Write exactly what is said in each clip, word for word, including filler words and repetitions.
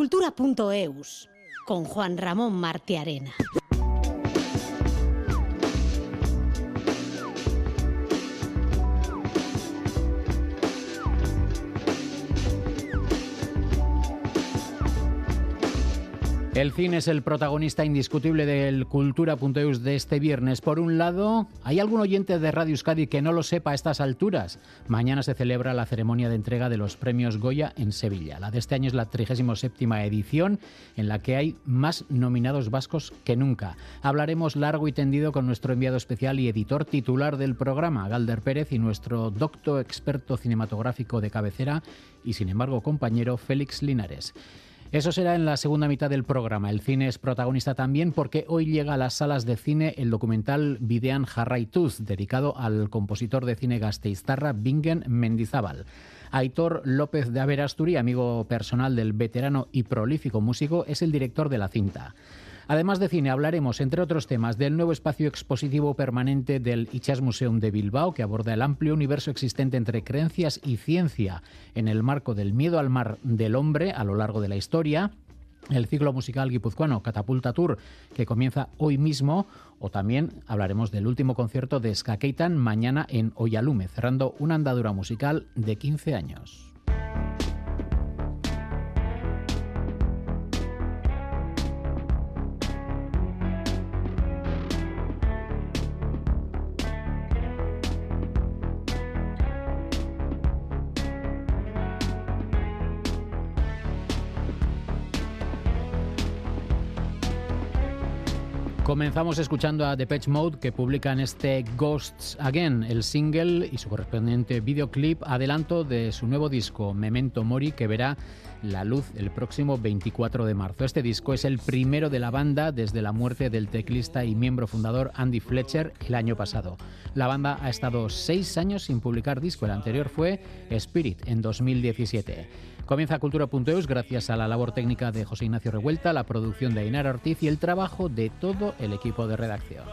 Cultura punto eus, con Juan Ramón Martiarena. El cine es el protagonista indiscutible del Cultura punto eus de este viernes. Por un lado, hay algún oyente de Radio Euskadi que no lo sepa a estas alturas. Mañana se celebra la ceremonia de entrega de los premios Goya en Sevilla. La de este año es la trigésima séptima edición, en la que hay más nominados vascos que nunca. Hablaremos largo y tendido con nuestro enviado especial y editor titular del programa, Galder Pérez, y nuestro docto experto cinematográfico de cabecera y, sin embargo, compañero Félix Linares. Eso será en la segunda mitad del programa. El cine es protagonista también porque hoy llega a las salas de cine el documental Bidean Jarraituz, dedicado al compositor de cine gasteiztarra Bingen Mendizábal. Aitor López de Aberasturi, amigo personal del veterano y prolífico músico, es el director de la cinta. Además de cine, hablaremos, entre otros temas, del nuevo espacio expositivo permanente del Itsasmuseum de Bilbao, que aborda el amplio universo existente entre creencias y ciencia en el marco del miedo al mar del hombre a lo largo de la historia, el ciclo musical guipuzcoano Catapulta Tour, que comienza hoy mismo, o también hablaremos del último concierto de Skankitan mañana en Oialume, cerrando una andadura musical de quince años. Comenzamos escuchando a Depeche Mode, que publican este Ghosts Again, el single y su correspondiente videoclip, adelanto de su nuevo disco, Memento Mori, que verá la luz el próximo veinticuatro de marzo. Este disco es el primero de la banda desde la muerte del teclista y miembro fundador Andy Fletcher el año pasado. La banda ha estado seis años sin publicar disco, el anterior fue Spirit en dos mil diecisiete. Comienza Cultura punto eus gracias a la labor técnica de José Ignacio Revuelta, la producción de Ainara Ortiz y el trabajo de todo el equipo de redacción.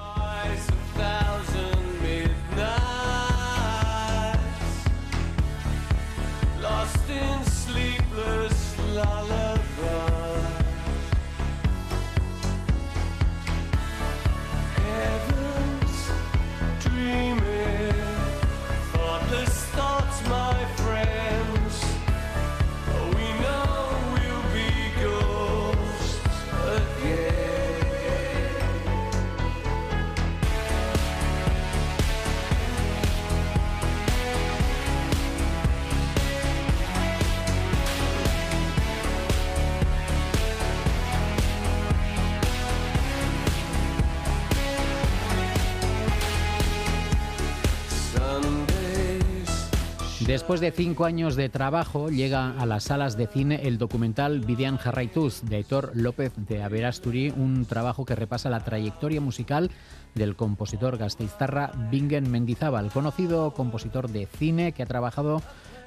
Después de cinco años de trabajo, llega a las salas de cine el documental Bidean Jarraituz, de Aitor López de Aberasturi, un trabajo que repasa la trayectoria musical del compositor gasteiztarra Bingen Mendizábal, conocido compositor de cine que ha trabajado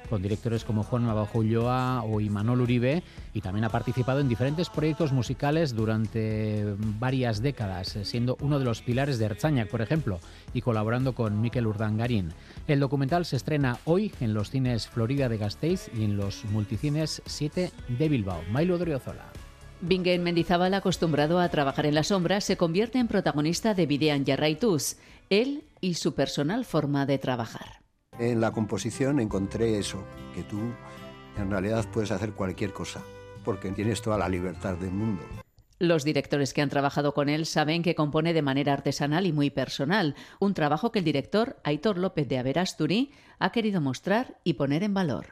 con directores como Juanma Bajo Ulloa o Imanol Uribe, y también ha participado en diferentes proyectos musicales durante varias décadas, siendo uno de los pilares de Ertzainak, por ejemplo, y colaborando con Mikel Urdangarín. El documental se estrena hoy en los cines Florida de Gasteiz y en los multicines siete de Bilbao. Mailo Orozola. Bingen Mendizábal, acostumbrado a trabajar en la sombra, se convierte en protagonista de Bidean Jarraituz, él y su personal forma de trabajar. En la composición encontré eso, que tú en realidad puedes hacer cualquier cosa, porque tienes toda la libertad del mundo. Los directores que han trabajado con él saben que compone de manera artesanal y muy personal, un trabajo que el director Aitor López de Aberasturi ha querido mostrar y poner en valor.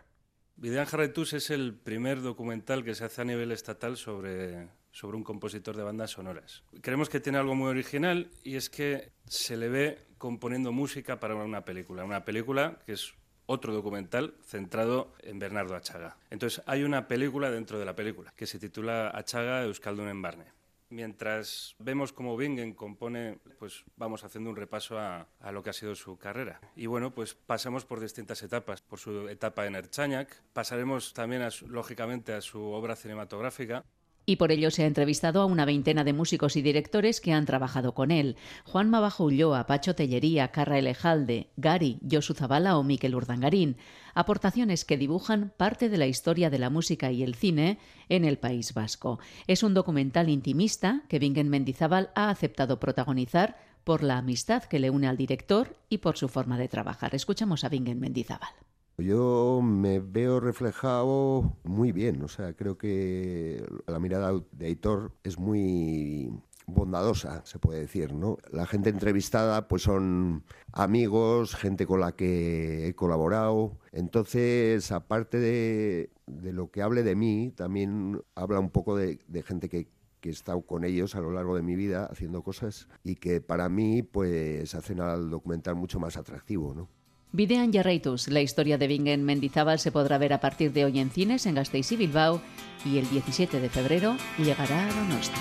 Bidean Jarraituz es el primer documental que se hace a nivel estatal sobre, sobre un compositor de bandas sonoras. Creemos que tiene algo muy original y es que se le ve componiendo música para una película, una película que es otro documental centrado en Bernardo Atxaga. Entonces hay una película dentro de la película que se titula Atxaga Euskaldun en Barne. Mientras vemos cómo Bingen compone, pues vamos haciendo un repaso a, a lo que ha sido su carrera. Y bueno, pues pasamos por distintas etapas. Por su etapa en Ertzainak, pasaremos también, a su, lógicamente, a su obra cinematográfica. y por ello se ha entrevistado a una veintena de músicos y directores que han trabajado con él: Juanma Bajo Ulloa, Pacho Tellería, Karra Elejalde, Gari, Josu Zabala o Mikel Urdangarín. Aportaciones que dibujan parte de la historia de la música y el cine en el País Vasco. Es un documental intimista que Bingen Mendizábal ha aceptado protagonizar por la amistad que le une al director y por su forma de trabajar. Escuchamos a Bingen Mendizábal. Yo me veo reflejado muy bien, o sea, creo que la mirada de Aitor es muy bondadosa, se puede decir, ¿no? La gente entrevistada pues son amigos, gente con la que he colaborado. Entonces, aparte de, de lo que hable de mí, también habla un poco de, de gente que, que he estado con ellos a lo largo de mi vida haciendo cosas y que para mí pues hacen al documental mucho más atractivo, ¿no? Bidean jarraituz, la historia de Bingen Mendizábal se podrá ver a partir de hoy en cines en Gasteiz y Bilbao, y el diecisiete de febrero llegará a Donostia.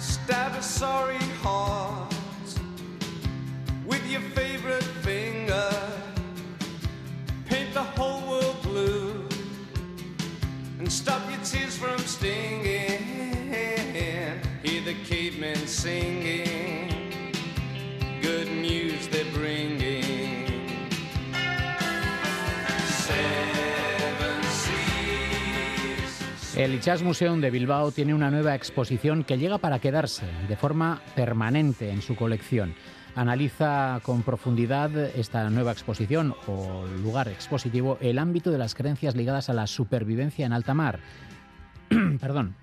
Stab a sorry heart with your favorite finger. Paint the whole world blue and stop your tears from stinging. Hear the cavemen singing, good news they're bringing. El Itsas Museum de Bilbao tiene una nueva exposición que llega para quedarse de forma permanente en su colección. Analiza con profundidad esta nueva exposición o lugar expositivo el ámbito de las creencias ligadas a la supervivencia en alta mar. Perdón.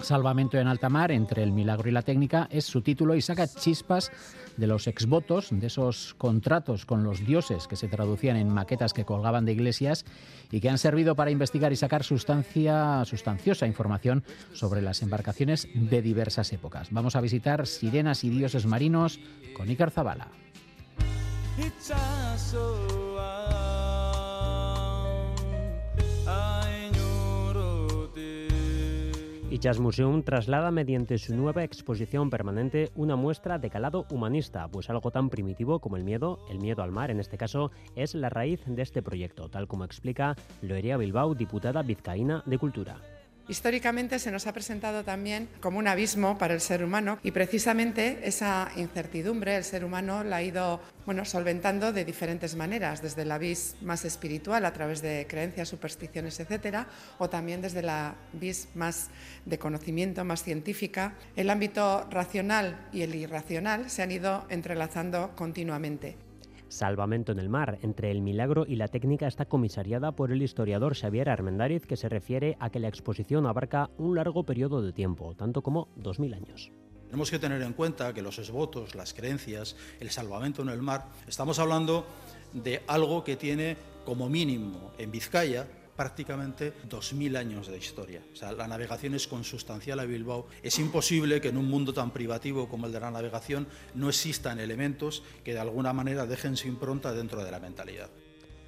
Salvamento en alta mar, entre el milagro y la técnica, es su título y saca chispas de los exvotos, de esos contratos con los dioses que se traducían en maquetas que colgaban de iglesias y que han servido para investigar y sacar sustancia, sustanciosa información sobre las embarcaciones de diversas épocas. Vamos a visitar Sirenas y Dioses Marinos con Iker Zabala. Itsas Museum traslada mediante su nueva exposición permanente una muestra de calado humanista, pues algo tan primitivo como el miedo, el miedo al mar en este caso, es la raíz de este proyecto, tal como explica Loeria Bilbao, diputada vizcaína de Cultura. Históricamente se nos ha presentado también como un abismo para el ser humano y precisamente esa incertidumbre el ser humano la ha ido bueno, solventando de diferentes maneras, desde la vis más espiritual a través de creencias, supersticiones, etcétera, o también desde la vis más de conocimiento, más científica. El ámbito racional y el irracional se han ido entrelazando continuamente. Salvamento en el mar, entre el milagro y la técnica, está comisariada por el historiador Xavier Armendáriz, que se refiere a que la exposición abarca un largo periodo de tiempo, tanto como dos mil años. Tenemos que tener en cuenta que los esbotos, las creencias, el salvamento en el mar, estamos hablando de algo que tiene como mínimo en Vizcaya prácticamente dos mil años de historia. O sea, la navegación es consustancial a Bilbao. Es imposible que en un mundo tan privativo como el de la navegación no existan elementos que de alguna manera dejen su impronta dentro de la mentalidad.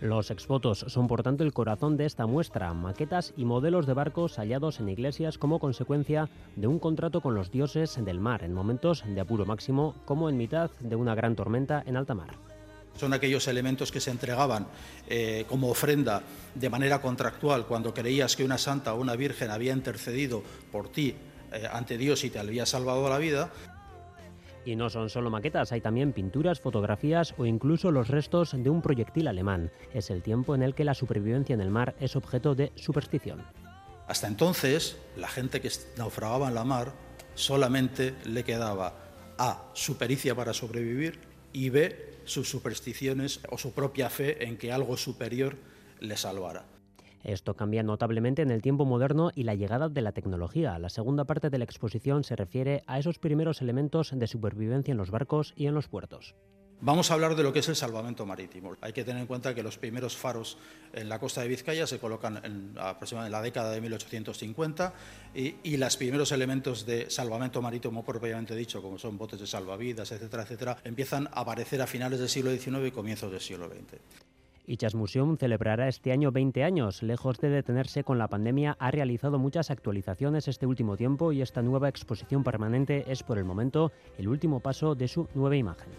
Los exvotos son por tanto el corazón de esta muestra, maquetas y modelos de barcos hallados en iglesias como consecuencia de un contrato con los dioses del mar en momentos de apuro máximo como en mitad de una gran tormenta en alta mar. Son aquellos elementos que se entregaban eh, como ofrenda de manera contractual cuando creías que una santa o una virgen había intercedido por ti eh, ante Dios y te había salvado la vida. Y no son solo maquetas, hay también pinturas, fotografías o incluso los restos de un proyectil alemán. Es el tiempo en el que la supervivencia en el mar es objeto de superstición. Hasta entonces, la gente que naufragaba en la mar solamente le quedaba A, su pericia para sobrevivir, y B, sus supersticiones o su propia fe en que algo superior le salvará. Esto cambia notablemente en el tiempo moderno y la llegada de la tecnología. La segunda parte de la exposición se refiere a esos primeros elementos de supervivencia en los barcos y en los puertos. Vamos a hablar de lo que es el salvamento marítimo. Hay que tener en cuenta que los primeros faros en la costa de Vizcaya se colocan en aproximadamente la década de mil ochocientos cincuenta y, y los primeros elementos de salvamento marítimo propiamente dicho, como son botes de salvavidas, etcétera, etcétera, empiezan a aparecer a finales del siglo diecinueve y comienzos del siglo veinte. Itsas Museum celebrará este año veinte años. Lejos de detenerse con la pandemia, ha realizado muchas actualizaciones este último tiempo y esta nueva exposición permanente es por el momento el último paso de su nueva imagen.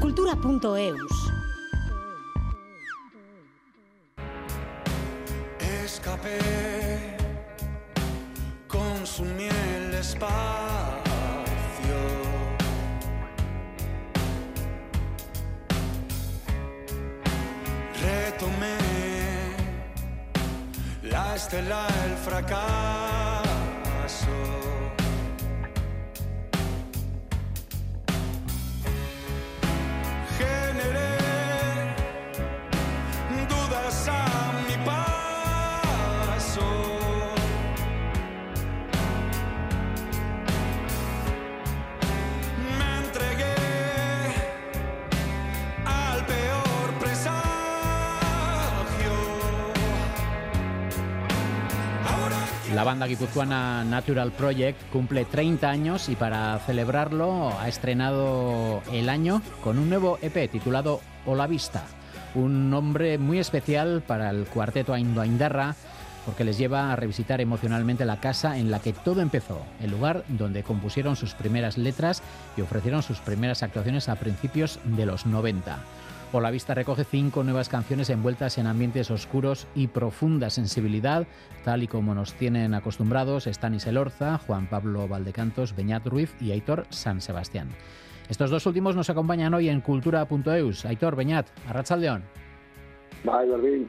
Cultura punto eus. Escapé, consumí el espacio. Retomé la estela, el fracaso. La banda guipuzcoana Natural Project cumple treinta años y para celebrarlo ha estrenado el año con un nuevo E P titulado Olavista, un nombre muy especial para el cuarteto aindoaindarra porque les lleva a revisitar emocionalmente la casa en la que todo empezó, el lugar donde compusieron sus primeras letras y ofrecieron sus primeras actuaciones a principios de los noventa. Olavista recoge cinco nuevas canciones envueltas en ambientes oscuros y profunda sensibilidad, tal y como nos tienen acostumbrados Stanis Elorza, Juan Pablo Valdecantos, Beñat Ruiz y Aitor San Sebastián. Estos dos últimos nos acompañan hoy en Cultura punto eus. Aitor, Beñat, arratsaldeon. Bai, Gorbín.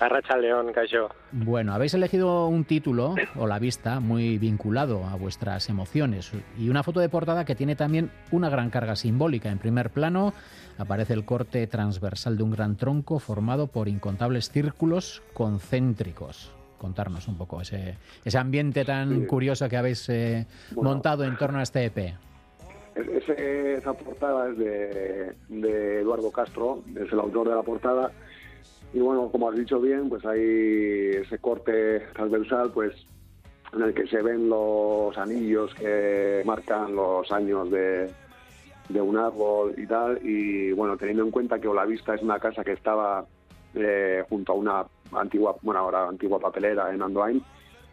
Arratsaldeon, kaixo. Bueno, habéis elegido un título, Olavista, muy vinculado a vuestras emociones y una foto de portada que tiene también una gran carga simbólica. En primer plano aparece el corte transversal de un gran tronco formado por incontables círculos concéntricos. Contarnos un poco ese, ese ambiente tan sí. curioso que habéis eh, bueno. montado en torno a este E P. Ese, esa portada es de, de Eduardo Castro, es el autor de la portada, y bueno, como has dicho bien, pues hay ese corte transversal pues en el que se ven los anillos que marcan los años de, de un árbol y tal, y bueno, teniendo en cuenta que Olavista es una casa que estaba eh, junto a una antigua, bueno ahora antigua papelera en Andoain,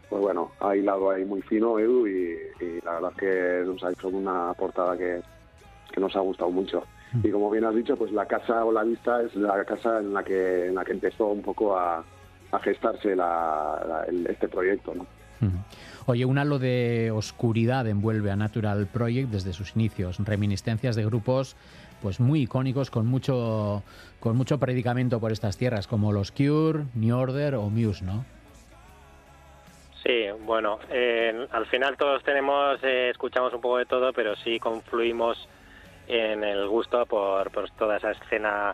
pues bueno, ha hilado ahí muy fino Edu y, y la verdad es que nos ha hecho una portada que, que nos ha gustado mucho. Y como bien has dicho, pues la casa Olavista es la casa en la que en la que empezó un poco a, a gestarse la, la, el, este proyecto, ¿no? Oye, un halo de oscuridad envuelve a Natural Project desde sus inicios, reminiscencias de grupos pues muy icónicos con mucho con mucho predicamento por estas tierras como los Cure, New Order o Muse, ¿no? Sí, bueno, eh, al final todos tenemos, eh, escuchamos un poco de todo, pero sí confluimos en el gusto por, por toda esa escena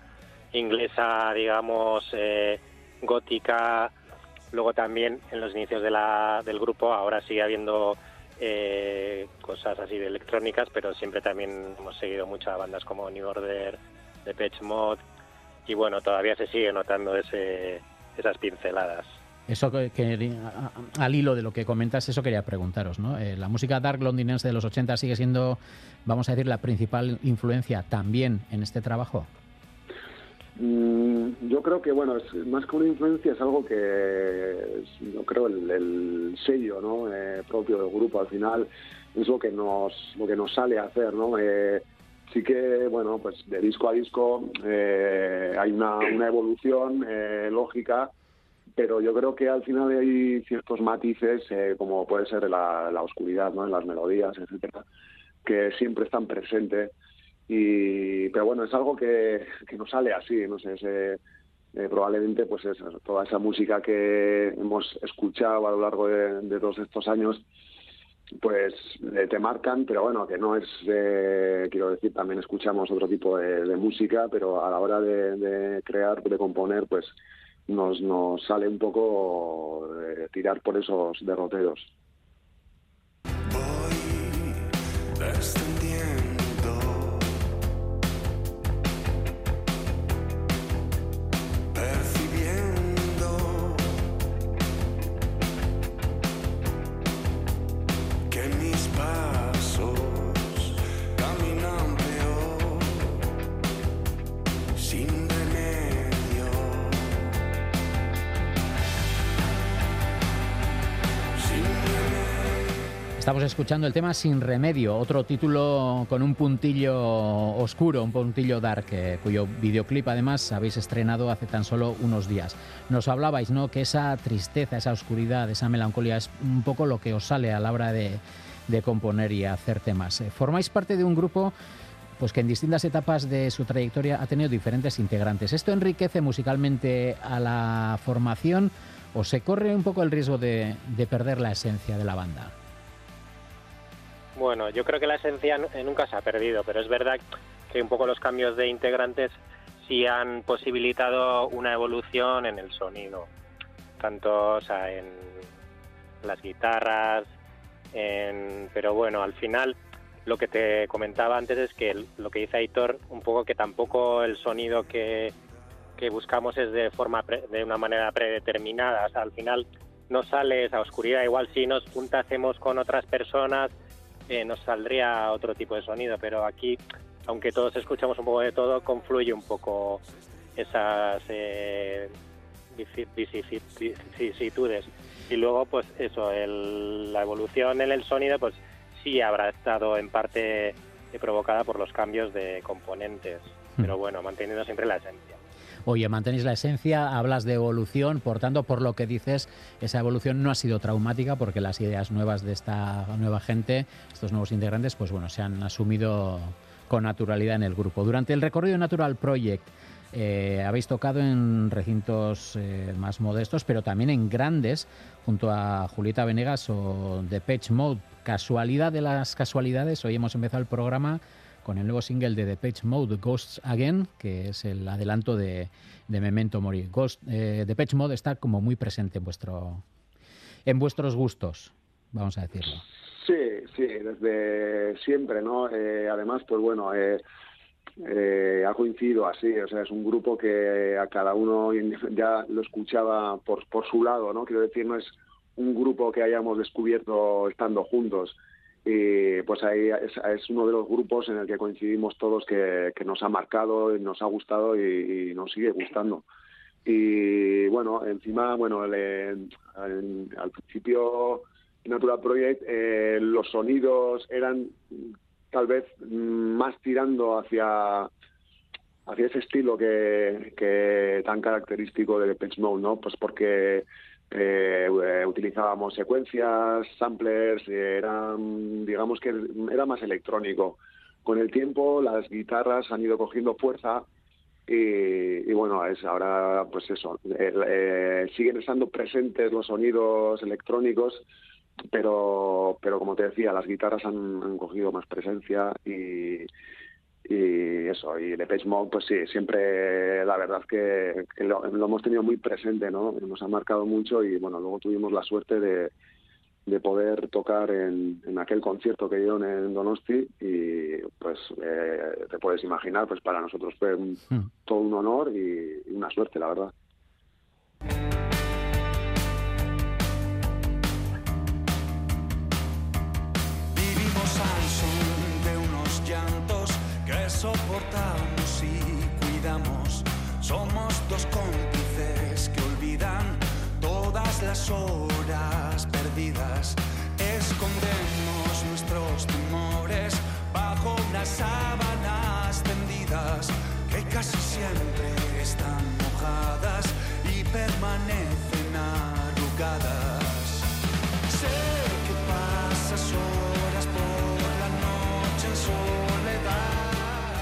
inglesa, digamos, eh, gótica. Luego también en los inicios de la, del grupo, ahora sigue habiendo eh, cosas así de electrónicas, pero siempre también hemos seguido muchas bandas como New Order, Depeche Mode, y bueno, todavía se sigue notando ese, esas pinceladas. Eso que, que al hilo de lo que comentas, eso quería preguntaros, ¿no? Eh, la música dark londinense de los ochenta sigue siendo, vamos a decir, la principal influencia también en este trabajo. Mm, yo creo que, bueno, es, más que una influencia es algo que, es, yo creo, el, el sello, ¿no? Eh, propio del grupo, al final es lo que nos, lo que nos sale a hacer, ¿no? Eh, sí que, bueno, pues de disco a disco eh, hay una, una evolución eh, lógica. Pero yo creo que al final hay ciertos matices, eh, como puede ser la, la oscuridad, ¿no? En las melodías, etcétera, que siempre están presentes. Y, pero bueno, es algo que, que nos sale así, no sé, ese, eh, probablemente pues esa, toda esa música que hemos escuchado a lo largo de, de todos estos años, pues eh, te marcan, pero bueno, que no es, eh, quiero decir, también escuchamos otro tipo de, de música, pero a la hora de, de crear, de componer, pues Nos, nos sale un poco eh, tirar por esos derroteros. Voy descendiendo, percibiendo que mis pasos caminan peor sin Estamos escuchando el tema Sin Remedio, otro título con un puntillo oscuro, un puntillo dark, eh, cuyo videoclip además habéis estrenado hace tan solo unos días. Nos hablabais, ¿no?, que esa tristeza, esa oscuridad, esa melancolía es un poco lo que os sale a la hora de, de componer y hacer temas. Eh, formáis parte de un grupo pues que en distintas etapas de su trayectoria ha tenido diferentes integrantes. ¿Esto enriquece musicalmente a la formación o se corre un poco el riesgo de, de perder la esencia de la banda? Bueno, yo creo que la esencia nunca se ha perdido, pero es verdad que un poco los cambios de integrantes sí han posibilitado una evolución en el sonido, tanto, o sea, en las guitarras, en... pero bueno, al final... Lo que te comentaba antes es que lo que dice Aitor, un poco que tampoco el sonido que, que buscamos es de forma pre, de una manera predeterminada. O sea, al final no sale esa oscuridad. Igual si nos juntásemos con otras personas eh, nos saldría otro tipo de sonido. Pero aquí, aunque todos escuchamos un poco de todo, confluye un poco esas eh, vicisitudes. Y luego, pues eso, el, la evolución en el sonido, pues sí habrá estado en parte provocada por los cambios de componentes, pero bueno, manteniendo siempre la esencia. Oye, mantenéis la esencia, hablas de evolución, por tanto, por lo que dices, esa evolución no ha sido traumática porque las ideas nuevas de esta nueva gente, estos nuevos integrantes, pues bueno, se han asumido con naturalidad en el grupo. Durante el recorrido Natural Project, Eh, habéis tocado en recintos eh, más modestos, pero también en grandes, junto a Julieta Venegas o Depeche Mode. Casualidad de las casualidades, hoy hemos empezado el programa con el nuevo single de Depeche Mode, Ghosts Again, que es el adelanto de, de Memento Mori. Ghost, eh, Depeche Mode está como muy presente en, vuestro, en vuestros gustos, vamos a decirlo. Sí, sí, desde siempre, ¿no? Eh, además, pues bueno... Eh... Eh, ha coincidido así, o sea, es un grupo que a cada uno ya lo escuchaba por, por su lado, ¿no? Quiero decir, no es un grupo que hayamos descubierto estando juntos, y pues ahí es, es uno de los grupos en el que coincidimos todos que, que nos ha marcado, nos ha gustado y, y nos sigue gustando. Y bueno, encima, bueno, le, al, al principio Natural Project eh, los sonidos eran... tal vez más tirando hacia, hacia ese estilo que, que tan característico de Depeche Mode, ¿no? Pues porque eh, utilizábamos secuencias, samplers, era, digamos que era más electrónico. Con el tiempo las guitarras han ido cogiendo fuerza y, y bueno, es ahora pues eso, eh, eh, siguen estando presentes los sonidos electrónicos, Pero, pero como te decía, las guitarras han, han cogido más presencia y, y eso, y Depeche Mode, pues sí, siempre la verdad que, que lo, lo hemos tenido muy presente, ¿no? Nos ha marcado mucho y bueno, luego tuvimos la suerte de, de poder tocar en, en aquel concierto que dieron en Donosti y pues eh, te puedes imaginar, pues para nosotros fue un, todo un honor y una suerte, la verdad. Soportamos y cuidamos, somos dos cómplices que olvidan todas las horas perdidas, escondemos nuestros temores bajo unas sábanas tendidas que casi siempre están mojadas y permanecen arrugadas. Sé que pasas horas por la noche en soledad.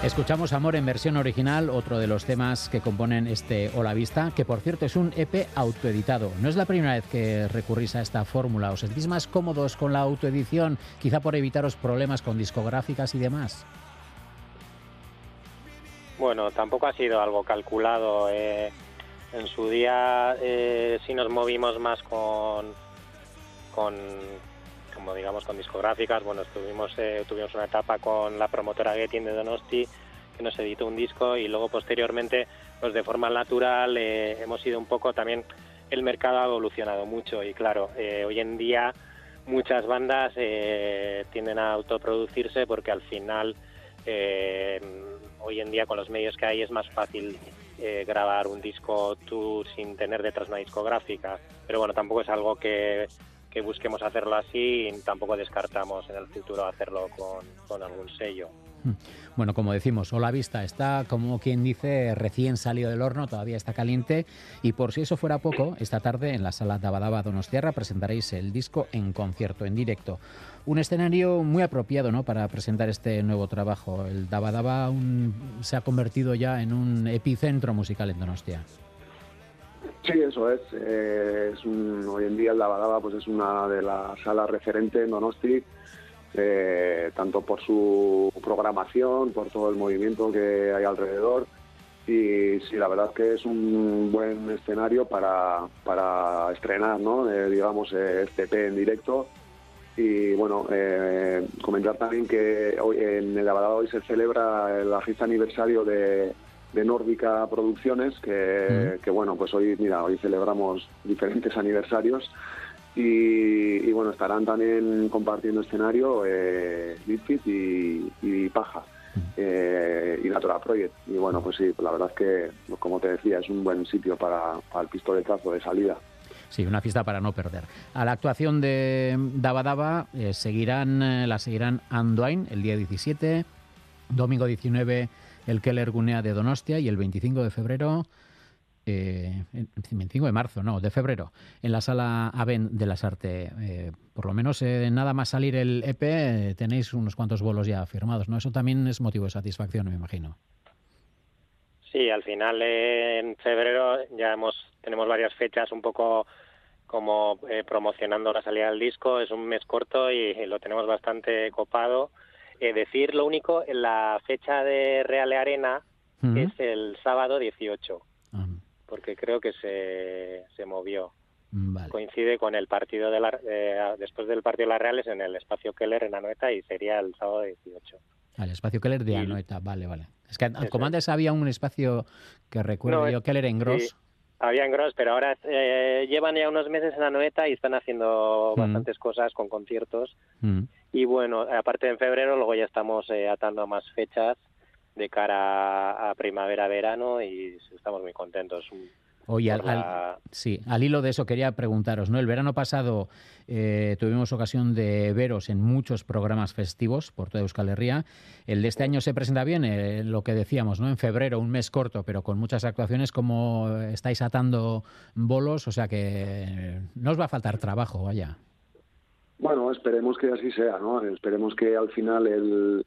Escuchamos Amor en versión original, otro de los temas que componen este Olavista, que por cierto es un E P autoeditado. No es la primera vez que recurrís a esta fórmula. ¿Os sentís más cómodos con la autoedición, quizá por evitaros problemas con discográficas y demás? Bueno, tampoco ha sido algo calculado. Eh, en su día eh, sí nos movimos más con, con, como digamos, con discográficas. Bueno, estuvimos, eh, tuvimos una etapa con la promotora Getin de Donosti, que nos editó un disco, y luego posteriormente, pues de forma natural, eh, hemos ido un poco también, el mercado ha evolucionado mucho, y claro, eh, hoy en día muchas bandas eh, tienden a autoproducirse, porque al final, eh, hoy en día con los medios que hay es más fácil eh, grabar un disco tú sin tener detrás una discográfica, pero bueno, tampoco es algo que que busquemos hacerlo así, y tampoco descartamos en el futuro hacerlo con, con algún sello. Bueno, como decimos, Olavista está, como quien dice, recién salido del horno, todavía está caliente, y por si eso fuera poco, esta tarde en la sala Dabadaba Donostiarra presentaréis el disco en concierto, en directo. Un escenario muy apropiado, ¿no?, para presentar este nuevo trabajo. El Dabadaba un, se ha convertido ya en un epicentro musical en Donostia. Sí, eso es. Eh, es un, hoy en día el Dabadaba pues es una de las salas referentes en Donosti, eh, tanto por su programación, por todo el movimiento que hay alrededor, y sí, la verdad es que es un buen escenario para, para estrenar, ¿no?, eh, digamos, este E P en directo. Y bueno, eh, comentar también que hoy en el Dabadaba hoy se celebra el quince aniversario de... de Nórdica Producciones, que, mm. que bueno, pues hoy, mira, hoy celebramos diferentes aniversarios y, y bueno, estarán también compartiendo escenario eh, Litfit y, y Paja mm. eh, y Natural Project. Y bueno, pues sí, la verdad es que, pues como te decía, es un buen sitio para, para el pistoletazo de salida. Sí, una fiesta para no perder. A la actuación de Dabadaba eh, seguirán, eh, la seguirán Andoain el día diecisiete, domingo diecinueve el Keller Gunea de Donostia, y el veinticinco de febrero, eh, veinticinco de marzo, no, de febrero, en la sala Aven de las Artes. Eh, por lo menos, eh, nada más salir el E P, eh, tenéis unos cuantos bolos ya firmados, ¿no? Eso también es motivo de satisfacción, me imagino. Sí, al final, eh, en febrero ya hemos tenemos varias fechas un poco como eh, promocionando la salida del disco. Es un mes corto y lo tenemos bastante copado. Eh, decir lo único, en la fecha de Reale Arena uh-huh. es el sábado dieciocho, uh-huh. porque creo que se, se movió. Vale. Coincide con el partido de la, eh, después del partido de las Reales en el espacio Keller en Anoeta, y sería el sábado dieciocho. Al espacio Keller de Anoeta, sí. Vale, vale. Es que en Comandes había un espacio que recuerdo no, yo, Keller en Gross. Sí. Había en Gross, pero ahora eh, llevan ya unos meses en Anoeta y están haciendo mm. bastantes cosas con conciertos. Mm. Y bueno, aparte de en febrero, luego ya estamos eh, atando a más fechas de cara a primavera-verano y estamos muy contentos. Oye, al, la... al, sí, al hilo de eso quería preguntaros, ¿no? El verano pasado eh, tuvimos ocasión de veros en muchos programas festivos por toda Euskal Herria. El de este año se presenta bien, eh, lo que decíamos, ¿no? En febrero, un mes corto, pero con muchas actuaciones. ¿Cómo estáis atando bolos? O sea que no os va a faltar trabajo, vaya. Bueno, esperemos que así sea, ¿no? Esperemos que al final el...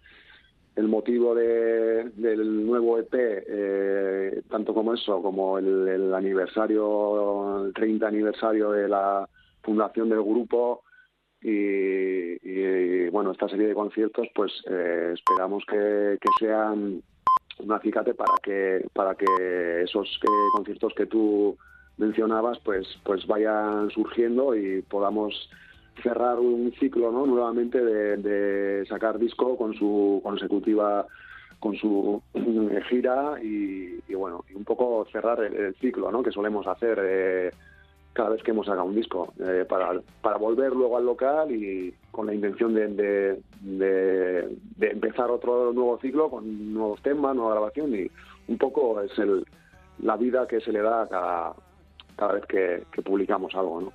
El motivo de, del nuevo E P, eh, tanto como eso, como el, el aniversario, el treinta aniversario de la fundación del grupo y, y bueno, esta serie de conciertos, pues eh, esperamos que, que sean un acicate para que para que esos eh, conciertos que tú mencionabas, pues pues vayan surgiendo y podamos cerrar un ciclo, ¿no?, nuevamente de, de sacar disco con su consecutiva, con su gira y, y bueno, y un poco cerrar el, el ciclo, ¿no?, que solemos hacer eh, cada vez que hemos sacado un disco, eh, para, para volver luego al local y con la intención de, de, de, de empezar otro nuevo ciclo con nuevos temas, nueva grabación, y un poco es el, la vida que se le da cada, cada vez que, que publicamos algo, ¿no?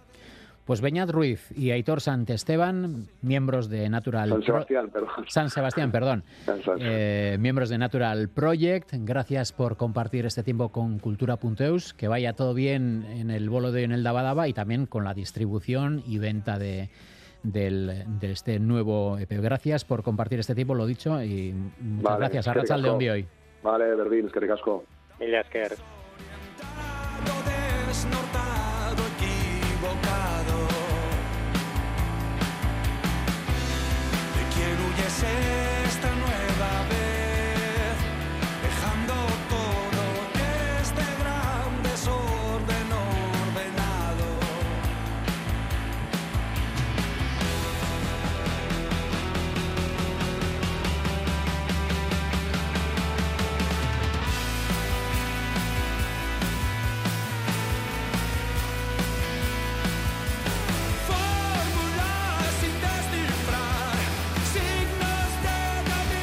Pues Beñat Ruiz y Aitor San Esteban, miembros de Natural... San Sebastián, Pro... perdón. San Sebastián, perdón. San Sebastián. Eh, miembros de Natural Project, gracias por compartir este tiempo con Cultura.eus. Que vaya todo bien en el bolo de hoy en el Dabadaba y también con la distribución y venta de, del, de este nuevo E P. Gracias por compartir este tiempo, lo dicho, y muchas vale, gracias. Es que Arratsalde on bioi. Vale, Berdín, es que ricasco. Mila esker. Esta nueva vez, dejando todo este gran desorden ordenado. Fórmulas sin descifrar, signos de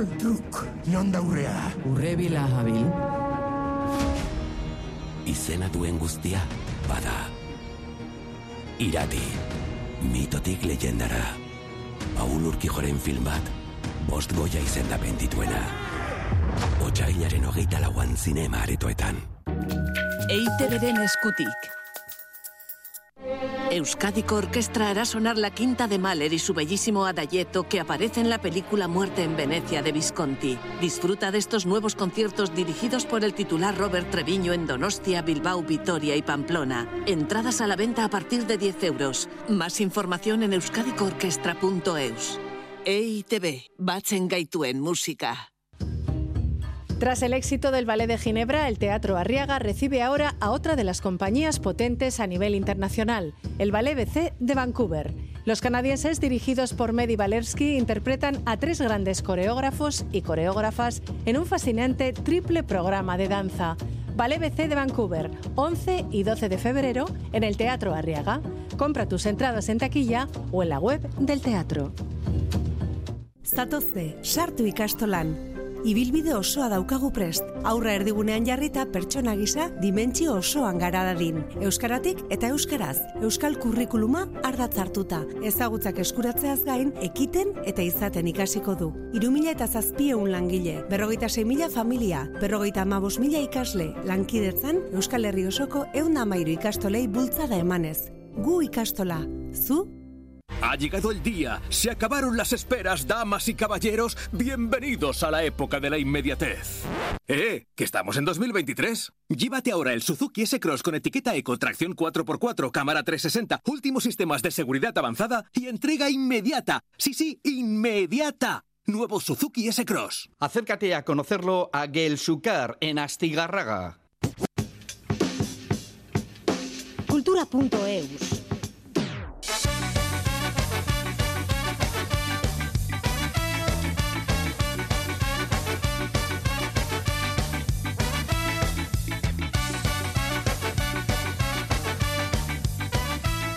Holtruk, non daurea. Urre bila jabil. Izena duen guztia, bada. Irati, mitotik leyendara. Paul Urkijoren film bat, bost goia izendapen dituena. Otsailaren hogeita lauan zinema aretoetan. E I Te Beren eskutik. Euskadico Orquestra hará sonar la quinta de Mahler y su bellísimo adagietto que aparece en la película Muerte en Venecia de Visconti. Disfruta de estos nuevos conciertos dirigidos por el titular Robert Treviño en Donostia, Bilbao, Vitoria y Pamplona. Entradas a la venta a partir de diez euros. Más información en euskadico orquestra punto eus. E I Te Be, batzen gaituen musika. Tras el éxito del Ballet de Ginebra, el Teatro Arriaga recibe ahora a otra de las compañías potentes a nivel internacional, el Ballet B C de Vancouver. Los canadienses, dirigidos por Mehdi Valersky, interpretan a tres grandes coreógrafos y coreógrafas en un fascinante triple programa de danza. Ballet B C de Vancouver, once y doce de febrero, en el Teatro Arriaga. Compra tus entradas en taquilla o en la web del teatro. Zatozte, sartu ikastolan. Ibilbide osoa daukagu prest, aurra erdigunean jarrita pertsona gisa dimentsio osoan gara dadin. Euskaratik eta euskaraz, euskal kurrikuluma ardatz hartuta. Ezagutzak eskuratzeaz gain, ekiten eta izaten ikasiko du. Irumila eta zazpieun langile, berrogeita sei mila familia, berrogeita amabos mila ikasle, lankidetzan Euskal Herri osoko eunda amairu ikastolei bultzada emanez. Gu ikastola, zu? Ha llegado el día, se acabaron las esperas, damas y caballeros, bienvenidos a la época de la inmediatez. ¡Eh! ¡Que estamos en dos mil veintitrés! Llévate ahora el Suzuki S-Cross con etiqueta Eco, tracción cuatro por cuatro, cámara trescientos sesenta, últimos sistemas de seguridad avanzada y entrega inmediata. ¡Sí, sí, inmediata! Nuevo Suzuki S-Cross. Acércate a conocerlo a Gelsucar, en Astigarraga. Cultura punto eus.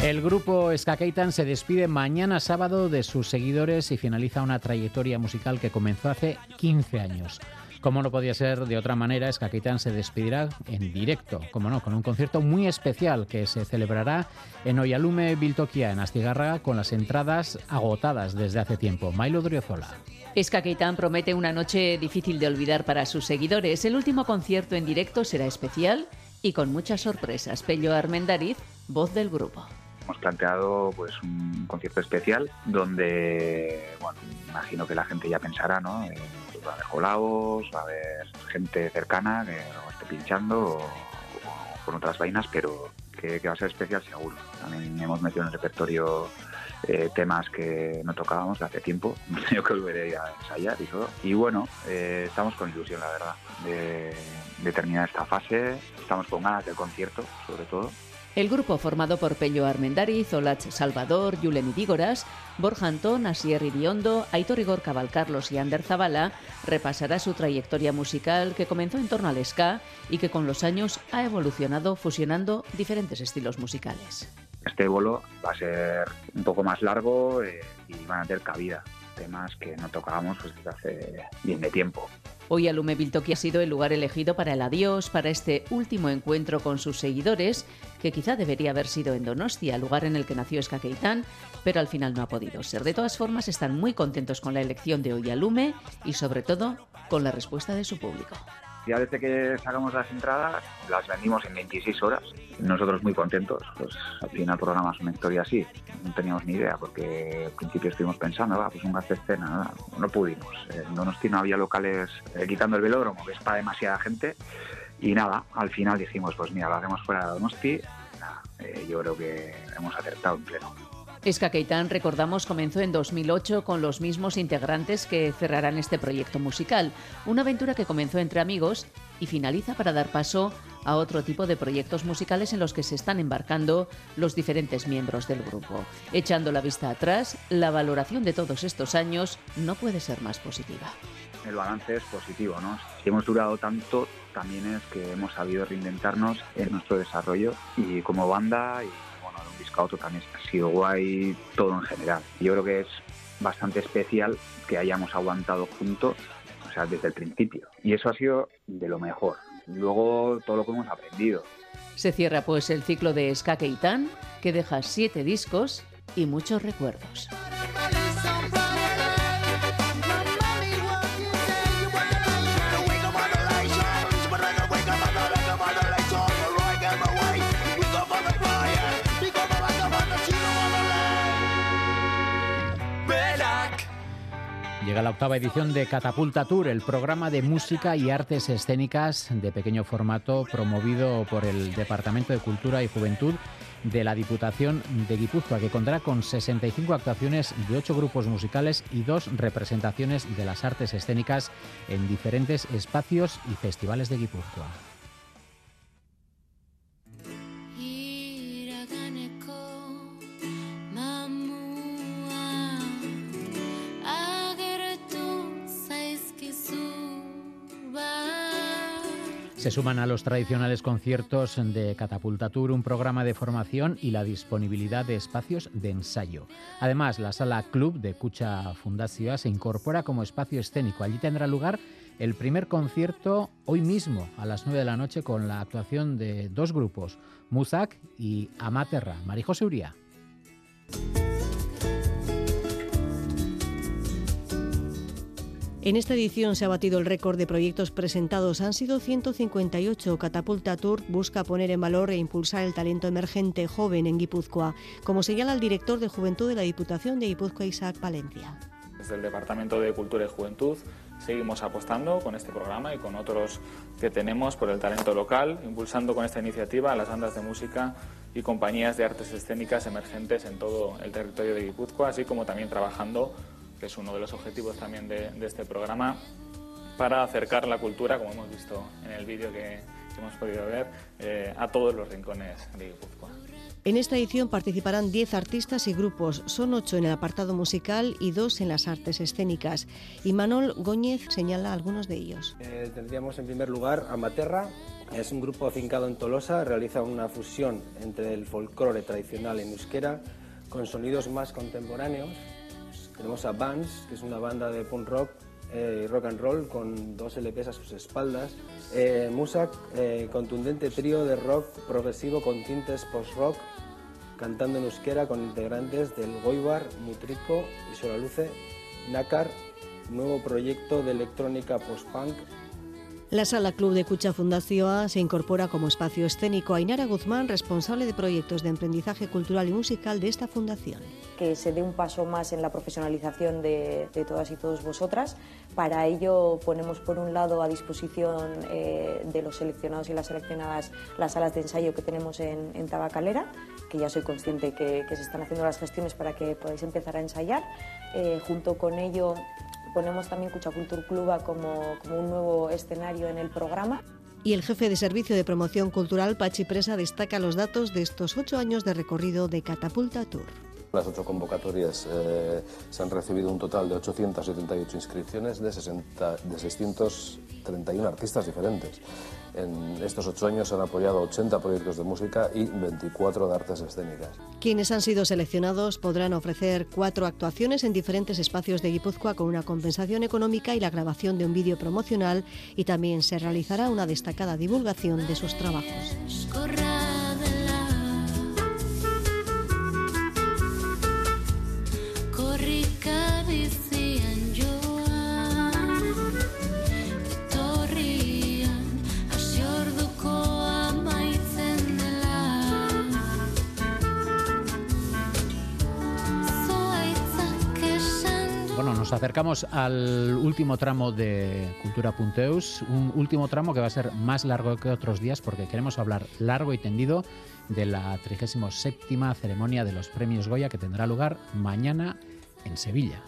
El grupo Skankitan se despide mañana sábado de sus seguidores y finaliza una trayectoria musical que comenzó hace quince años. Como no podía ser de otra manera, Skankitan se despedirá en directo, como no, con un concierto muy especial que se celebrará en Oialume, Biltokia, en Astigarraga, con las entradas agotadas desde hace tiempo. Mailo Orozola. Skankitan promete una noche difícil de olvidar para sus seguidores. El último concierto en directo será especial y con muchas sorpresas. Pello Armendariz, voz del grupo. Hemos planteado pues un concierto especial donde, bueno, imagino que la gente ya pensará, ¿no? Eh, va a haber colados, va a haber gente cercana que no esté pinchando o, o con otras vainas, pero que, que va a ser especial seguro. También hemos metido en el repertorio eh, temas que no tocábamos hace tiempo, hemos tenido que volver a ensayar y todo. Y bueno, eh, estamos con ilusión, la verdad, de, de terminar esta fase, estamos con ganas del concierto, sobre todo. El grupo, formado por Pello Armendariz, Olatz Salvador, Julen Idígoras, Borja Antón, Asier Iriondo, Aitor Igor Cabalcarlos y Ander Zabala, repasará su trayectoria musical que comenzó en torno al ska y que con los años ha evolucionado fusionando diferentes estilos musicales. Este bolo va a ser un poco más largo eh, y van a tener cabida temas que no tocábamos pues, desde hace bien de tiempo. Hoy Oialume Biltokia ha sido el lugar elegido para el adiós, para este último encuentro con sus seguidores, que quizá debería haber sido en Donostia, lugar en el que nació Skankitan, pero al final no ha podido ser. De todas formas, están muy contentos con la elección de Oialume y, sobre todo, con la respuesta de su público. Ya desde que sacamos las entradas, las vendimos en veintiséis horas. Nosotros muy contentos, pues al final programas una historia así. No teníamos ni idea, porque al principio estuvimos pensando, va, pues un gasto escena, nada. No pudimos. En Donosti no había locales eh, quitando el velódromo, que es para demasiada gente. Y nada, al final dijimos, pues mira, lo hacemos fuera de Donosti. Nada, eh, yo creo que hemos acertado en pleno. Skankitan, recordamos, comenzó en dos mil ocho con los mismos integrantes que cerrarán este proyecto musical. Una aventura que comenzó entre amigos y finaliza para dar paso a otro tipo de proyectos musicales en los que se están embarcando los diferentes miembros del grupo. Echando la vista atrás, la valoración de todos estos años no puede ser más positiva. El balance es positivo, ¿no? Si hemos durado tanto, también es que hemos sabido reinventarnos en nuestro desarrollo y como banda y... disco a otro también ha sido guay todo en general. Yo creo que es bastante especial que hayamos aguantado juntos, o sea, desde el principio. Y eso ha sido de lo mejor. Luego, todo lo que hemos aprendido. Se cierra pues el ciclo de Skankitan, que deja siete discos y muchos recuerdos. Llega la octava edición de Catapulta Tour, el programa de música y artes escénicas de pequeño formato promovido por el Departamento de Cultura y Juventud de la Diputación de Guipúzcoa, que contará con sesenta y cinco actuaciones de ocho grupos musicales y dos representaciones de las artes escénicas en diferentes espacios y festivales de Guipúzcoa. Se suman a los tradicionales conciertos de Catapulta Tour un programa de formación y la disponibilidad de espacios de ensayo. Además, la Sala Club de Kutxa Fundazioa se incorpora como espacio escénico. Allí tendrá lugar el primer concierto hoy mismo a las nueve de la noche con la actuación de dos grupos, Muzak y Amaterra. María José Uría. En esta edición se ha batido el récord de proyectos presentados. Han sido ciento cincuenta y ocho. Catapulta Tour busca poner en valor e impulsar el talento emergente joven en Guipúzcoa, como señala el director de Juventud de la Diputación de Guipúzcoa, Isaac Valencia. Desde el Departamento de Cultura y Juventud seguimos apostando con este programa y con otros que tenemos por el talento local, impulsando con esta iniciativa a las bandas de música y compañías de artes escénicas emergentes en todo el territorio de Guipúzcoa, así como también trabajando, que es uno de los objetivos también de, de este programa, para acercar la cultura, como hemos visto en el vídeo que, que hemos podido ver, eh, a todos los rincones de Guipúzcoa. En esta edición participarán diez artistas y grupos, son ocho en el apartado musical y dos en las artes escénicas. Imanol Góñez señala algunos de ellos. Eh, tendríamos en primer lugar Amaterra, es un grupo afincado en Tolosa, realiza una fusión entre el folclore tradicional en euskera con sonidos más contemporáneos. Tenemos a Vans, que es una banda de punk rock y eh, rock and roll con dos L Pes a sus espaldas. Eh, Muzak, eh, contundente trío de rock progresivo con tintes post-rock, cantando en euskera con integrantes del Goibar, Mutrico y Solaluce. Nácar, nuevo proyecto de electrónica post-punk. La Sala Club de Kutxa Fundazioa se incorpora como espacio escénico. Ainara Guzmán, responsable de proyectos de emprendizaje cultural y musical de esta fundación. Que se dé un paso más en la profesionalización de, de todas y todos vosotras. Para ello ponemos por un lado a disposición eh, de los seleccionados y las seleccionadas las salas de ensayo que tenemos en, en Tabacalera, que ya soy consciente que, que se están haciendo las gestiones para que podáis empezar a ensayar. Eh, junto con ello ponemos también Kutxa Kultur Kluba como, como un nuevo escenario en el programa. Y el jefe de Servicio de Promoción Cultural, Patxi Presa, destaca los datos de estos ocho años de recorrido de Catapulta Tour. Las ocho convocatorias eh, se han recibido un total de ochocientas setenta y ocho inscripciones de, sesenta, de seiscientos treinta y uno artistas diferentes. En estos ocho años han apoyado ochenta proyectos de música y veinticuatro de artes escénicas. Quienes han sido seleccionados podrán ofrecer cuatro actuaciones en diferentes espacios de Guipúzcoa con una compensación económica y la grabación de un vídeo promocional, y también se realizará una destacada divulgación de sus trabajos. Nos acercamos al último tramo de Cultura.eus, un último tramo que va a ser más largo que otros días porque queremos hablar largo y tendido de la trigésima séptima ceremonia de los Premios Goya, que tendrá lugar mañana en Sevilla.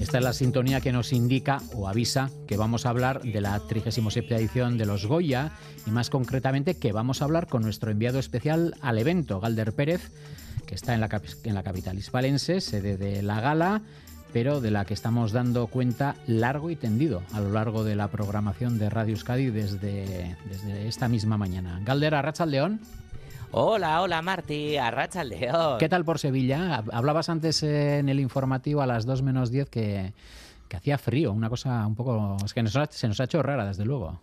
Esta es la sintonía que nos indica o avisa que vamos a hablar de la trigésima séptima edición de los Goya, y más concretamente que vamos a hablar con nuestro enviado especial al evento, Galder Pérez, que está en la, en la capital hispalense, sede de la gala, pero de la que estamos dando cuenta largo y tendido a lo largo de la programación de Radio Euskadi desde, desde esta misma mañana. Galder, arratsaldeon. Hola, hola Marti, arratsaldeon. ¿Qué tal por Sevilla? Hablabas antes en el informativo a las dos menos diez que, que hacía frío, una cosa un poco... Es que nos ha, se nos ha hecho rara, desde luego.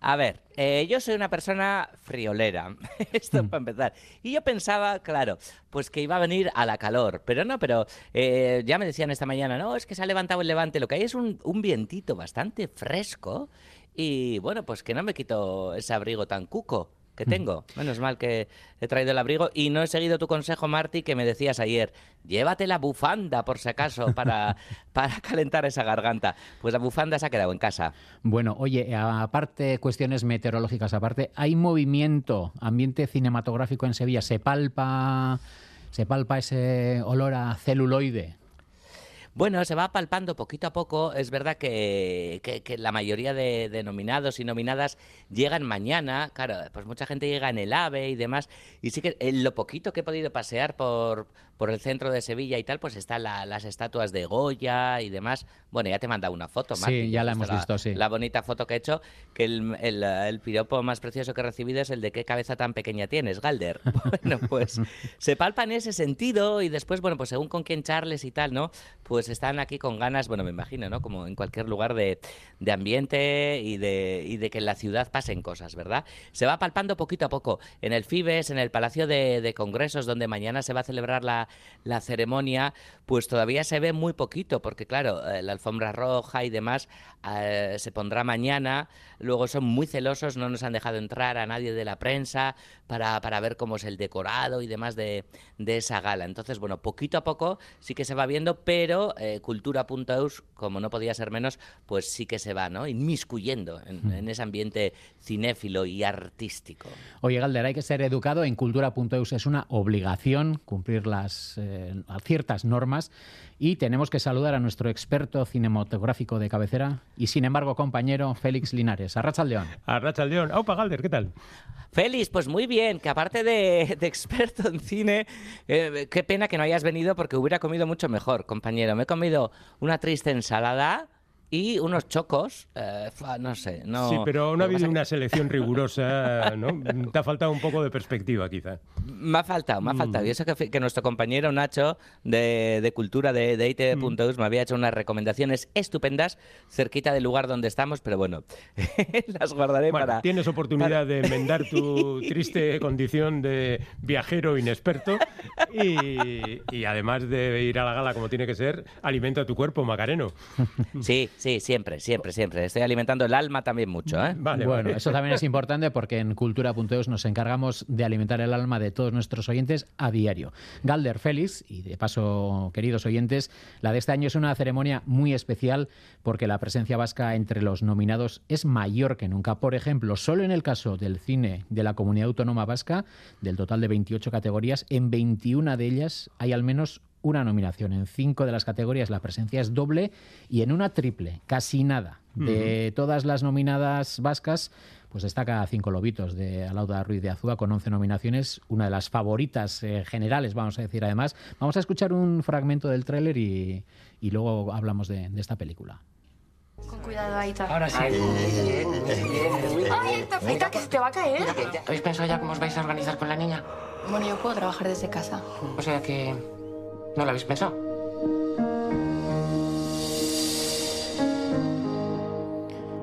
A ver, eh, yo soy una persona friolera, esto para empezar. Y yo pensaba, claro, pues que iba a venir a la calor, pero no, pero eh, ya me decían esta mañana, no, es que se ha levantado el levante, lo que hay es un, un vientito bastante fresco y bueno, pues que no me quito ese abrigo tan cuco que tengo. Menos mal que he traído el abrigo y no he seguido tu consejo, Marti, que me decías ayer, llévate la bufanda por si acaso para, para calentar esa garganta. Pues la bufanda se ha quedado en casa. Bueno, oye, aparte, cuestiones meteorológicas aparte, hay movimiento, ambiente cinematográfico en Sevilla, se palpa, se palpa ese olor a celuloide. Bueno, se va palpando poquito a poco. Es verdad que, que, que la mayoría de, de nominados y nominadas llegan mañana. Claro, pues mucha gente llega en el AVE y demás. Y sí que en lo poquito que he podido pasear por, por el centro de Sevilla y tal, pues están la, las estatuas de Goya y demás. Bueno, ya te he mandado una foto, Martín. Sí, ya la hemos visto, sí. La bonita foto que he hecho, que el, el, el piropo más precioso que he recibido es el de qué cabeza tan pequeña tienes, Galder. Bueno, pues se palpa en ese sentido y después, bueno, pues según con quién charles y tal, ¿no? Pues están aquí con ganas, bueno, me imagino, ¿no? Como en cualquier lugar de, de ambiente y de, y de que en la ciudad pasen cosas, ¿verdad? Se va palpando poquito a poco. En el FIBES, en el Palacio de, de Congresos, donde mañana se va a celebrar la, la ceremonia, pues todavía se ve muy poquito, porque claro, la alfombra roja y demás eh, se pondrá mañana. Luego son muy celosos, no nos han dejado entrar a nadie de la prensa para, para ver cómo es el decorado y demás de, de esa gala. Entonces, bueno, poquito a poco sí que se va viendo, pero... Eh, cultura punto eus, como no podía ser menos, pues sí que se va, ¿no? Inmiscuyendo en, en ese ambiente cinéfilo y artístico. Oye, Galder, hay que ser educado en cultura punto eus. Es una obligación cumplir las eh, ciertas normas y tenemos que saludar a nuestro experto cinematográfico de cabecera y, sin embargo, compañero Félix Linares. Arratsaldeon. Arratsaldeon. Aupa, Galder, ¿qué tal? Félix, pues muy bien, que aparte de, de experto en cine, eh, qué pena que no hayas venido porque hubiera comido mucho mejor, compañero. Me he comido una triste ensalada y unos chocos, eh, no sé. No, sí, pero no ha habido una que... selección rigurosa, ¿no? Te ha faltado un poco de perspectiva, quizá. Me ha faltado, me ha faltado. Mm. Y eso que, que nuestro compañero Nacho de, de Cultura de, de I T V punto eus mm. me había hecho unas recomendaciones estupendas cerquita del lugar donde estamos, pero bueno, las guardaré bueno, para... Tienes oportunidad para... de enmendar tu triste condición de viajero inexperto y, y además de ir a la gala como tiene que ser, alimenta tu cuerpo, Macareno. Sí. Sí, siempre, siempre, siempre. Estoy alimentando el alma también mucho, ¿eh? Vale, bueno, vale. Eso también es importante porque en cultura punto eus nos encargamos de alimentar el alma de todos nuestros oyentes a diario. Galder, Félix, y de paso, queridos oyentes, la de este año es una ceremonia muy especial porque la presencia vasca entre los nominados es mayor que nunca. Por ejemplo, solo en el caso del cine de la Comunidad Autónoma Vasca, del total de veintiocho categorías, en veintiuna de ellas hay al menos una nominación. En cinco de las categorías la presencia es doble y en una triple, casi nada. De todas las nominadas vascas, pues destaca Cinco Lobitos de Alauda Ruiz de Azúa con once nominaciones, una de las favoritas eh, generales, vamos a decir además. Vamos a escuchar un fragmento del tráiler y, y luego hablamos de, de esta película. Con cuidado, Aita. Ahora sí. ¡Ay, Aita, que se te va a caer! ¿Habéis pensado ya cómo os vais a organizar con la niña? Bueno, yo puedo trabajar desde casa. O sea que... ¿No lo habéis pensado?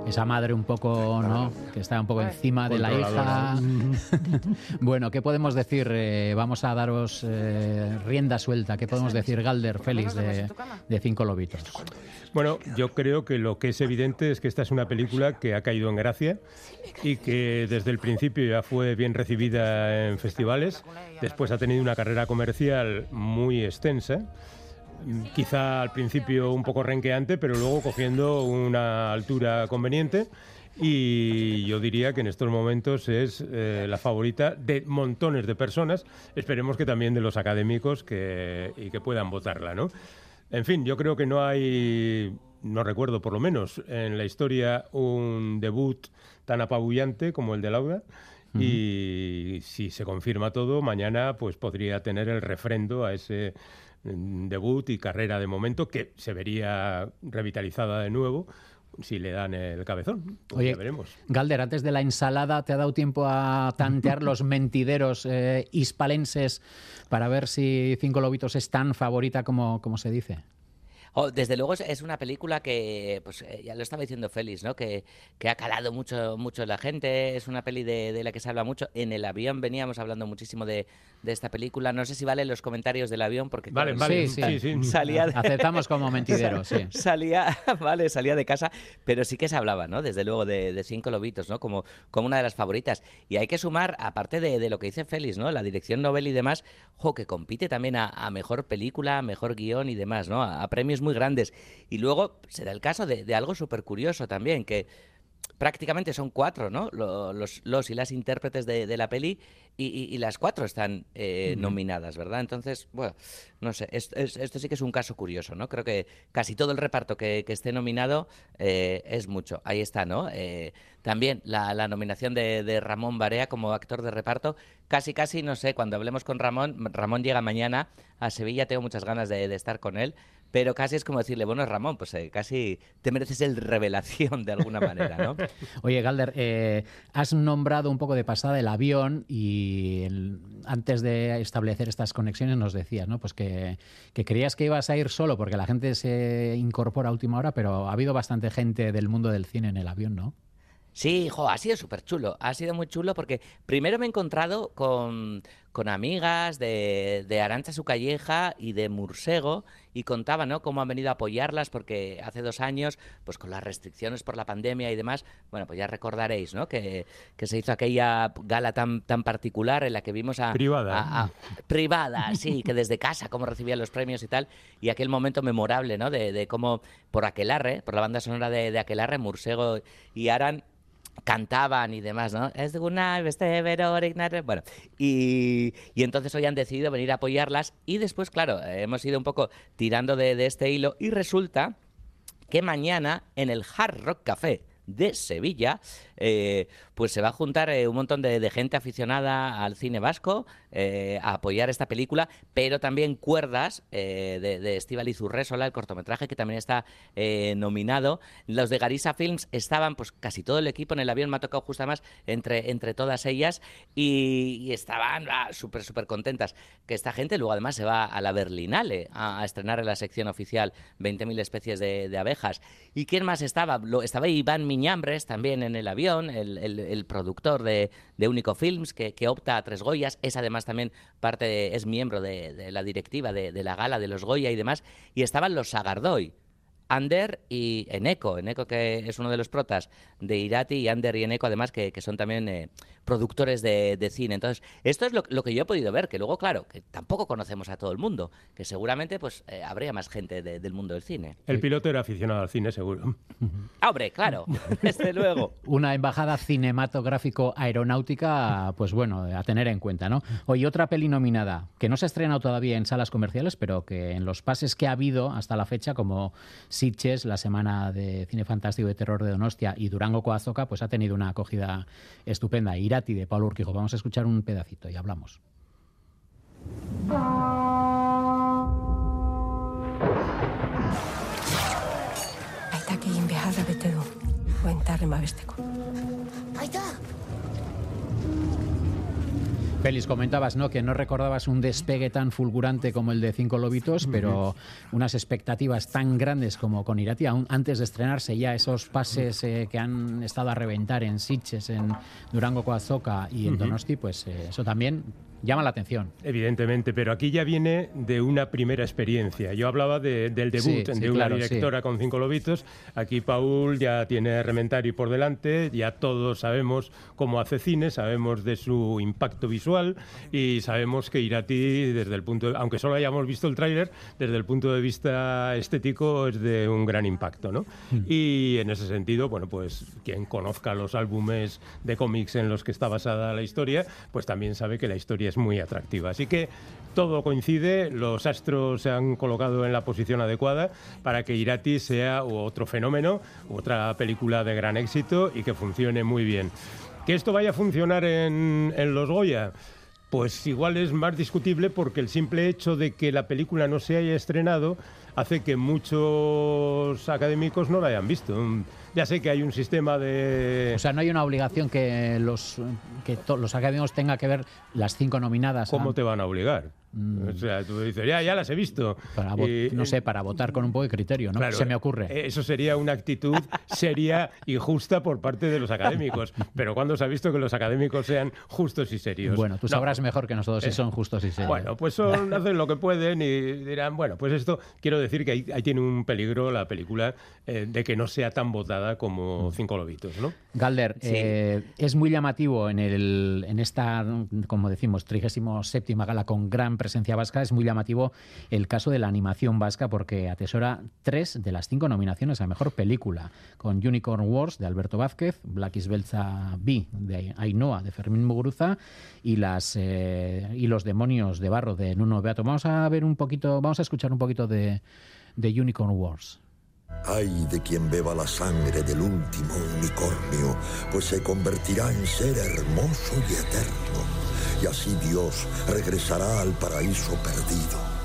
Esa madre un poco, ¿no? Que está un poco encima de la hija. Bueno, ¿qué podemos decir? Eh, vamos a daros eh, rienda suelta. ¿Qué podemos decir, Galder, Félix, de, de Cinco Lobitos? Bueno, yo creo que lo que es evidente es que esta es una película que ha caído en gracia y que desde el principio ya fue bien recibida en festivales. Después ha tenido una carrera comercial muy extensa. Quizá al principio un poco renqueante, pero luego cogiendo una altura conveniente. Y yo diría que en estos momentos es eh, la favorita de montones de personas. Esperemos que también de los académicos que, y que puedan votarla, ¿no? En fin, yo creo que no hay, no recuerdo por lo menos, en la historia un debut tan apabullante como el de Lauda. Uh-huh. Y si se confirma todo, mañana pues podría tener el refrendo a ese debut y carrera de momento, que se vería revitalizada de nuevo si le dan el cabezón. Pues oye, ya veremos. Galder, antes de la ensalada, ¿te ha dado tiempo a tantear los mentideros eh, hispalenses para ver si Cinco Lobitos es tan favorita como, como se dice? Oh, desde luego es una película que, pues ya lo estaba diciendo Félix, ¿no? Que, que ha calado mucho, mucho en la gente. Es una peli de, de la que se habla mucho. En el avión veníamos hablando muchísimo de, de esta película. No sé si valen los comentarios del avión, porque vale, claro, vale, sí, sí, sí. Salía de... aceptamos como mentidero, sí. Salía, vale, salía de casa, pero sí que se hablaba, ¿no? Desde luego de, de Cinco Lobitos, ¿no? Como, como una de las favoritas. Y hay que sumar, aparte de, de lo que dice Félix, ¿no? La dirección novel y demás, jo, que compite también a, a mejor película, a mejor guión y demás, ¿no? A, a premios muy grandes. Y luego será el caso de, de algo súper curioso también, que prácticamente son cuatro, ¿no? Los, los y las intérpretes de, de la peli, y, y, y las cuatro están eh, uh-huh. nominadas, ¿verdad? Entonces, bueno, no sé, es, es, esto sí que es un caso curioso, ¿no? Creo que casi todo el reparto que, que esté nominado eh, es mucho. Ahí está, ¿no? Eh, también la, la nominación de, de Ramón Barea como actor de reparto. Casi, casi, no sé, cuando hablemos con Ramón, Ramón llega mañana a Sevilla, tengo muchas ganas de, de estar con él. Pero casi es como decirle, bueno, Ramón, pues eh, casi te mereces el revelación de alguna manera, ¿no? Oye, Galder, eh, has nombrado un poco de pasada el avión y el, antes de establecer estas conexiones nos decías, ¿no? Pues que, que creías que ibas a ir solo porque la gente se incorpora a última hora, pero ha habido bastante gente del mundo del cine en el avión, ¿no? Sí, jo, ha sido súper chulo, ha sido muy chulo porque primero me he encontrado con, con amigas de, de Arantxa Sucalleja y de Mursego y contaba, ¿no?, cómo han venido a apoyarlas porque hace dos años, pues con las restricciones por la pandemia y demás, bueno, pues ya recordaréis, ¿no?, que, que se hizo aquella gala tan, tan particular en la que vimos a... Privada. A, a, privada, sí, que desde casa, cómo recibían los premios y tal, y aquel momento memorable, ¿no?, de, de cómo por Aquelarre, por la banda sonora de, de Aquelarre, Mursego y Aran... cantaban y demás, ¿no? Es de una, este, pero, bueno, y, y entonces hoy han decidido venir a apoyarlas y después, claro, hemos ido un poco tirando de, de este hilo y resulta que mañana en el Hard Rock Café de Sevilla, eh, pues se va a juntar eh, un montón de, de gente aficionada al cine vasco eh, a apoyar esta película, pero también Cuerdas eh, de, de Estíbaliz Urrésola, el cortometraje que también está eh, nominado. Los de Garisa Films estaban, pues casi todo el equipo en el avión, me ha tocado justo además entre, entre todas ellas y, y estaban ah, súper, súper contentas que esta gente luego además se va a la Berlinale a, a estrenar en la sección oficial veinte mil especies de, de abejas. ¿Y quién más estaba? Lo, estaba Iván Miñambres también en el avión, el, el, el productor de, de Único Films, que, que opta a tres Goyas, es además también parte, de, es miembro de, de la directiva de, de la gala de los Goya y demás, y estaban los Sagardoy, Ander y Eneko, Eneko que es uno de los protas de Irati, y Ander y Eneko además que, que son también eh, productores de, de cine. Entonces, esto es lo, lo que yo he podido ver, que luego, claro, que tampoco conocemos a todo el mundo, que seguramente pues eh, habría más gente de, del mundo del cine. El piloto era aficionado al cine, seguro. Ah, hombre, claro, desde luego. Una embajada cinematográfico-aeronáutica, pues bueno, a tener en cuenta, ¿no? Hoy otra peli nominada, que no se ha estrenado todavía en salas comerciales, pero que en los pases que ha habido hasta la fecha, como... Sitges, la Semana de Cine Fantástico de Terror de Donostia y Durango Coazoca, pues ha tenido una acogida estupenda. Irati, de Pablo Urquijo. Vamos a escuchar un pedacito y hablamos. Félix, comentabas, ¿no?, que no recordabas un despegue tan fulgurante como el de Cinco Lobitos, pero unas expectativas tan grandes como con Irati, aún antes de estrenarse ya esos pases eh, que han estado a reventar en Sitges, en Durango Coazoca y en uh-huh. Donosti, pues eh, eso también llama la atención. Evidentemente, pero aquí ya viene de una primera experiencia. Yo hablaba de, del debut sí, de sí, una claro, directora sí. con Cinco Lobitos. Aquí Paul ya tiene Rementari por delante, ya todos sabemos cómo hace cine, sabemos de su impacto visual y sabemos que Irati, desde el punto de, aunque solo hayamos visto el tráiler, desde el punto de vista estético es de un gran impacto, ¿no? Mm. Y en ese sentido, bueno, pues quien conozca los álbumes de cómics en los que está basada la historia, pues también sabe que la historia es muy atractiva. Así que todo coincide, los astros se han colocado en la posición adecuada para que Irati sea otro fenómeno, otra película de gran éxito y que funcione muy bien. Que esto vaya a funcionar en, en los Goya, pues igual es más discutible, porque el simple hecho de que la película no se haya estrenado hace que muchos académicos no la hayan visto. Ya sé que hay un sistema de... O sea, no hay una obligación que los, que los académicos tengan que ver las cinco nominadas. ¿Cómo a... te van a obligar? Mm. O sea, tú dices, ya, ya las he visto. Para y, no sé, para votar con un poco de criterio, ¿no? Claro, se me ocurre. Eso sería una actitud seria y justa por parte de los académicos. Pero ¿cuándo se ha visto que los académicos sean justos y serios? Bueno, tú sabrás no. mejor que nosotros si son justos y serios. Bueno, pues son, hacen lo que pueden y dirán, bueno, pues esto quiero decir... decir que ahí, ahí tiene un peligro la película eh, de que no sea tan votada como Cinco Lobitos, ¿no? Galder, sí. eh, es muy llamativo en, el, en esta, como decimos, trigésima séptima gala con gran presencia vasca, es muy llamativo el caso de la animación vasca, porque atesora tres de las cinco nominaciones a Mejor Película, con Unicorn Wars de Alberto Vázquez, Black is Beltza B de Ainhoa de Fermín Muguruza y, las, eh, y Los Demonios de Barro de Nuno Beato. Vamos a ver un poquito, vamos a escuchar un poquito de de Unicorn Wars. Ay de quien beba la sangre del último unicornio, pues se convertirá en ser hermoso y eterno, y así Dios regresará al paraíso perdido.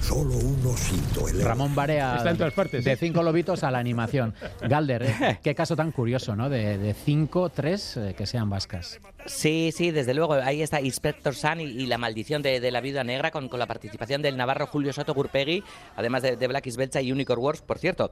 Solo un osito el... Ramón Barea, está en todas partes, de Cinco Lobitos a la animación. Galder, ¿eh? Qué caso tan curioso, ¿no? De, de cinco, tres eh, que sean vascas. Sí, sí, desde luego. Ahí está Inspector Sun y, y La Maldición de, de la Viuda Negra, con, con la participación del navarro Julio Soto Gurpegui, además de, de Black is Beltza y Unicorn Wars, por cierto.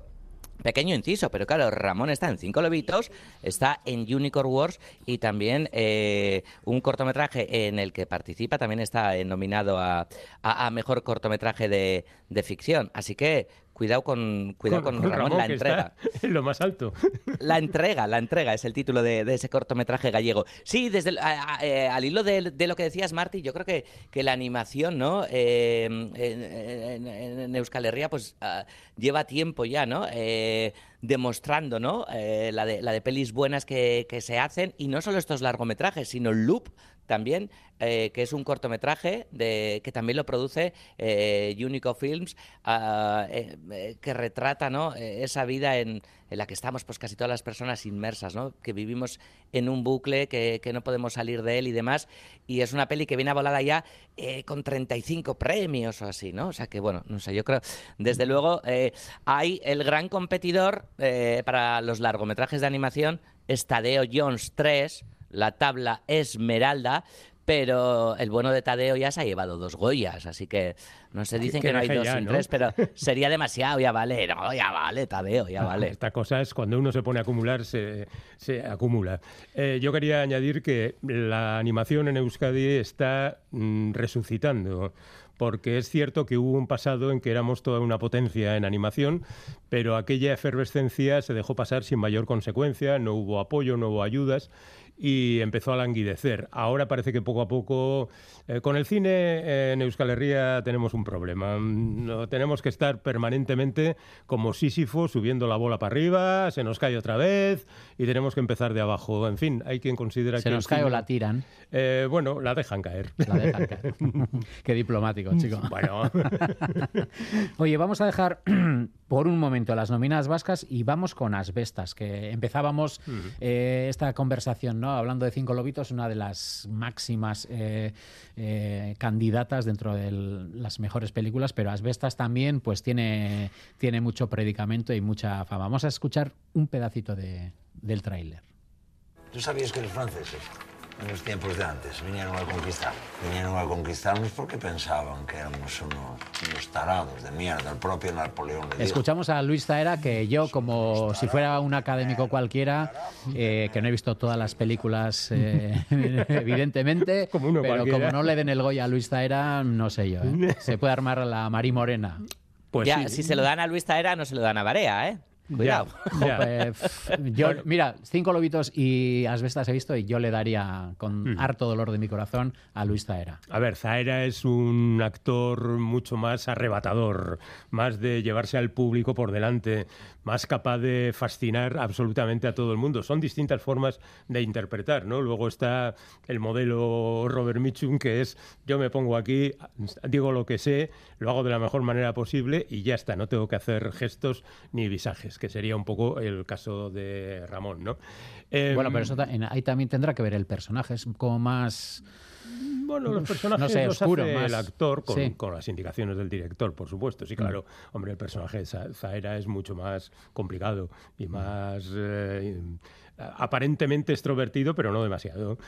Pequeño inciso, pero claro, Ramón está en Cinco Lobitos, está en Unicorn Wars y también eh, un cortometraje en el que participa, también está nominado a, a, a Mejor Cortometraje de, de Ficción. Así que cuidado con, cuidado con, con Ramón, Ramón, la entrega. En lo más alto. La entrega, la entrega es el título de, de ese cortometraje gallego. Sí, desde el, a, a, al hilo de, de lo que decías, Marti, yo creo que, que la animación, ¿no? Eh, en, en, en Euskal Herria, pues uh, lleva tiempo ya, ¿no? Eh, demostrando, ¿no? Eh, la, de, la de pelis buenas que, que se hacen, y no solo estos largometrajes, sino Loop también, eh, que es un cortometraje de, que también lo produce eh, Unico Films, uh, eh, eh, que retrata, ¿no? eh, esa vida en, en la que estamos pues casi todas las personas inmersas, ¿no? Que vivimos en un bucle, que, que no podemos salir de él y demás, y es una peli que viene abolada ya eh, con treinta y cinco premios o así, ¿no? O sea que, bueno, no sé, yo creo, desde luego, eh, hay el gran competidor eh, para los largometrajes de animación, es Tadeo Jones tres, La Tabla Esmeralda, pero el bueno de Tadeo ya se ha llevado dos Goyas, así que no se dicen que, que no hay dos ya, sin ¿no? tres, pero sería demasiado, ya vale, no, ya vale, Tadeo, ya vale. Esta cosa es cuando uno se pone a acumular, se, se acumula. Eh, yo quería añadir que la animación en Euskadi está mm, resucitando, porque es cierto que hubo un pasado en que éramos toda una potencia en animación, pero aquella efervescencia se dejó pasar sin mayor consecuencia, no hubo apoyo, no hubo ayudas, y empezó a languidecer. Ahora parece que poco a poco... Eh, con el cine eh, en Euskal Herria tenemos un problema. No, tenemos que estar permanentemente como Sísifo, subiendo la bola para arriba, se nos cae otra vez y tenemos que se empezar de abajo. En fin, hay quien considera se que... ¿Se nos cae cine, o la tiran? Eh, bueno, la dejan caer. La dejan caer. Qué diplomático, chico. Bueno. Oye, vamos a dejar por un momento las nominadas vascas y vamos con Asbestas, que empezábamos uh-huh. eh, esta conversación, ¿no? Hablando de Cinco Lobitos, una de las máximas eh, eh, candidatas dentro de el, las mejores películas, pero Asbestas también pues tiene, tiene mucho predicamento y mucha fama. Vamos a escuchar un pedacito de, del tráiler. ¿Tú sabías que los franceses en los tiempos de antes vinieron a conquistar? Vinieron a conquistarnos porque pensaban que éramos unos, unos tarados de mierda. El propio Napoleón le dijo. Escuchamos a Luis Zahera, que yo, como si fuera un académico cualquiera, eh, que no he visto todas las películas, eh, evidentemente, como uno pero cualquiera. Como no le den el Goya a Luis Zahera, no sé yo. ¿eh? Se puede armar la Mari Morena. Pues ya, sí. Si se lo dan a Luis Zahera, no se lo dan a Barea, ¿eh? Cuidado. Yeah, yeah. Yo, mira, Cinco Lobitos y Asbestas he visto y yo le daría con mm. harto dolor de mi corazón a Luis Zahera. A ver, Zahera es un actor mucho más arrebatador, más de llevarse al público por delante, más capaz de fascinar absolutamente a todo el mundo. Son distintas formas de interpretar, ¿no? Luego está el modelo Robert Mitchum, que es yo me pongo aquí, digo lo que sé, lo hago de la mejor manera posible y ya está, no tengo que hacer gestos ni visajes. Félix, que sería un poco el caso de Ramón, ¿no? Eh, bueno, pero eso ahí también tendrá que ver el personaje, es como más... Bueno, los personajes no sé, los oscuro, hace más... el actor con, sí. con las indicaciones del director, por supuesto. Sí, claro, mm. hombre, el personaje de Zaera es mucho más complicado y más... Eh, aparentemente extrovertido, pero no demasiado.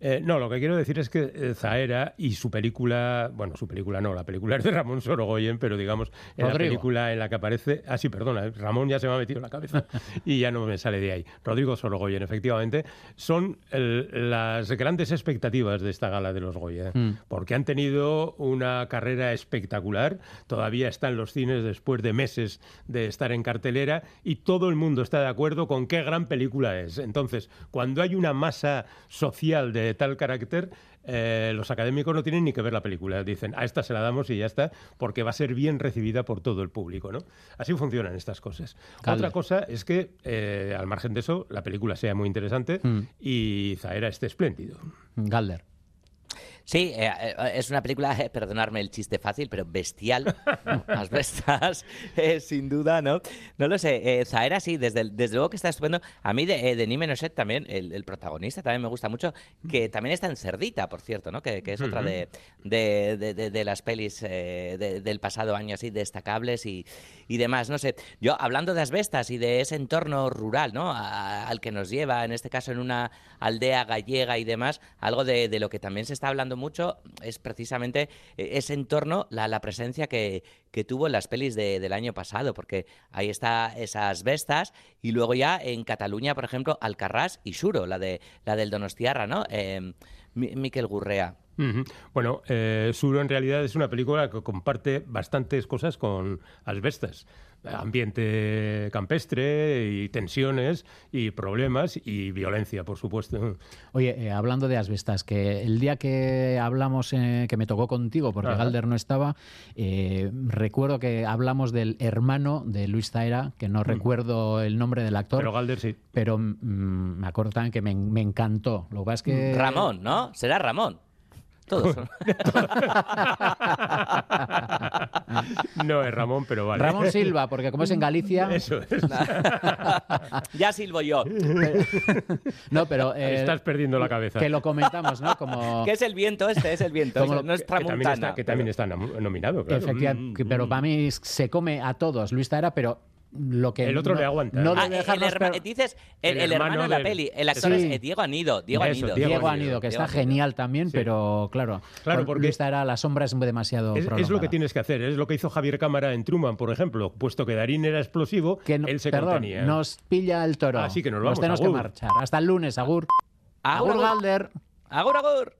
Eh, no, lo que quiero decir es que Zaera y su película... Bueno, su película no, la película es de Ramón Sorogoyen, pero digamos, en Rodrigo. La película en la que aparece... Ah, sí, perdona, Ramón ya se me ha metido en la cabeza y ya no me sale de ahí. Rodrigo Sorogoyen, efectivamente, son el, las grandes expectativas de esta gala de los Goya, mm. porque han tenido una carrera espectacular, todavía está en los cines después de meses de estar en cartelera y todo el mundo está de acuerdo con qué gran película es. Entonces, cuando hay una masa social de tal carácter, eh, los académicos no tienen ni que ver la película. Dicen, a esta se la damos y ya está, porque va a ser bien recibida por todo el público, ¿no? Así funcionan estas cosas. Calde. Otra cosa es que, eh, al margen de eso, la película sea muy interesante mm. y Zaera esté espléndido. Galder. Sí, eh, es una película, eh, perdonadme el chiste fácil, pero bestial, las bestas, eh, sin duda, ¿no? No lo sé, eh, Zaera sí, desde, desde luego que está estupendo. A mí de, de Nime Noset también, el, el protagonista también me gusta mucho, que también está en Cerdita, por cierto, ¿no? Que, que es otra de, de, de, de, de las pelis eh, de, del pasado año así destacables y, y demás, no sé. Yo, hablando de las bestas y de ese entorno rural, ¿no? A, al que nos lleva, en este caso en una aldea gallega y demás, algo de, de lo que también se está hablando mucho es precisamente ese entorno, la, la presencia que, que tuvo en las pelis de, del año pasado, porque ahí está esas bestas y luego ya en Cataluña, por ejemplo, Alcarràs y Suro, la de la del Donostiarra, ¿no? Eh, Mikel Gurrea. Uh-huh. Bueno, eh, Suro en realidad es una película que comparte bastantes cosas con las bestas. Ambiente campestre y tensiones y problemas y violencia, por supuesto. Oye, eh, hablando de asbestas, que el día que hablamos, eh, que me tocó contigo, porque Ajá. Galder no estaba, eh, recuerdo que hablamos del hermano de Luis Zaera, que no mm. recuerdo el nombre del actor. Pero Galder sí. Pero mm, me acuerdo también que me, me encantó. Lo que pasa es que... Ramón, ¿no? Será Ramón. Todos. No es Ramón, pero vale. Ramón Silva, porque como es en Galicia... Eso es. Ya silbo yo. No, pero... Eh, estás perdiendo la cabeza. Que lo comentamos, ¿no? Como... Que es el viento este, es el viento. Como, o sea, no es tramontana. Que también está, que también está nominado, claro. Efectivamente, mm, pero mm. para mí se come a todos. Luis Zaera, pero... Lo que el otro no, le aguanta. No ah, el herma, per... Dices el, el, el hermano, hermano de la del... peli, el actor sí. es Diego Anido. Diego Eso, Anido, Diego, Diego Anido, que Diego está Anido. Genial también, sí. pero claro, claro por, porque esta era la sombra es demasiado. Es, es lo que tienes que hacer, es lo que hizo Javier Cámara en Truman, por ejemplo, puesto que Darín era explosivo, que no, él se perdón, contenía. Nos pilla el toro. Así que nos vamos. Nos tenemos agur. que marchar. Hasta el lunes, agur. Agur, agur, agur. Galder. Agur, agur.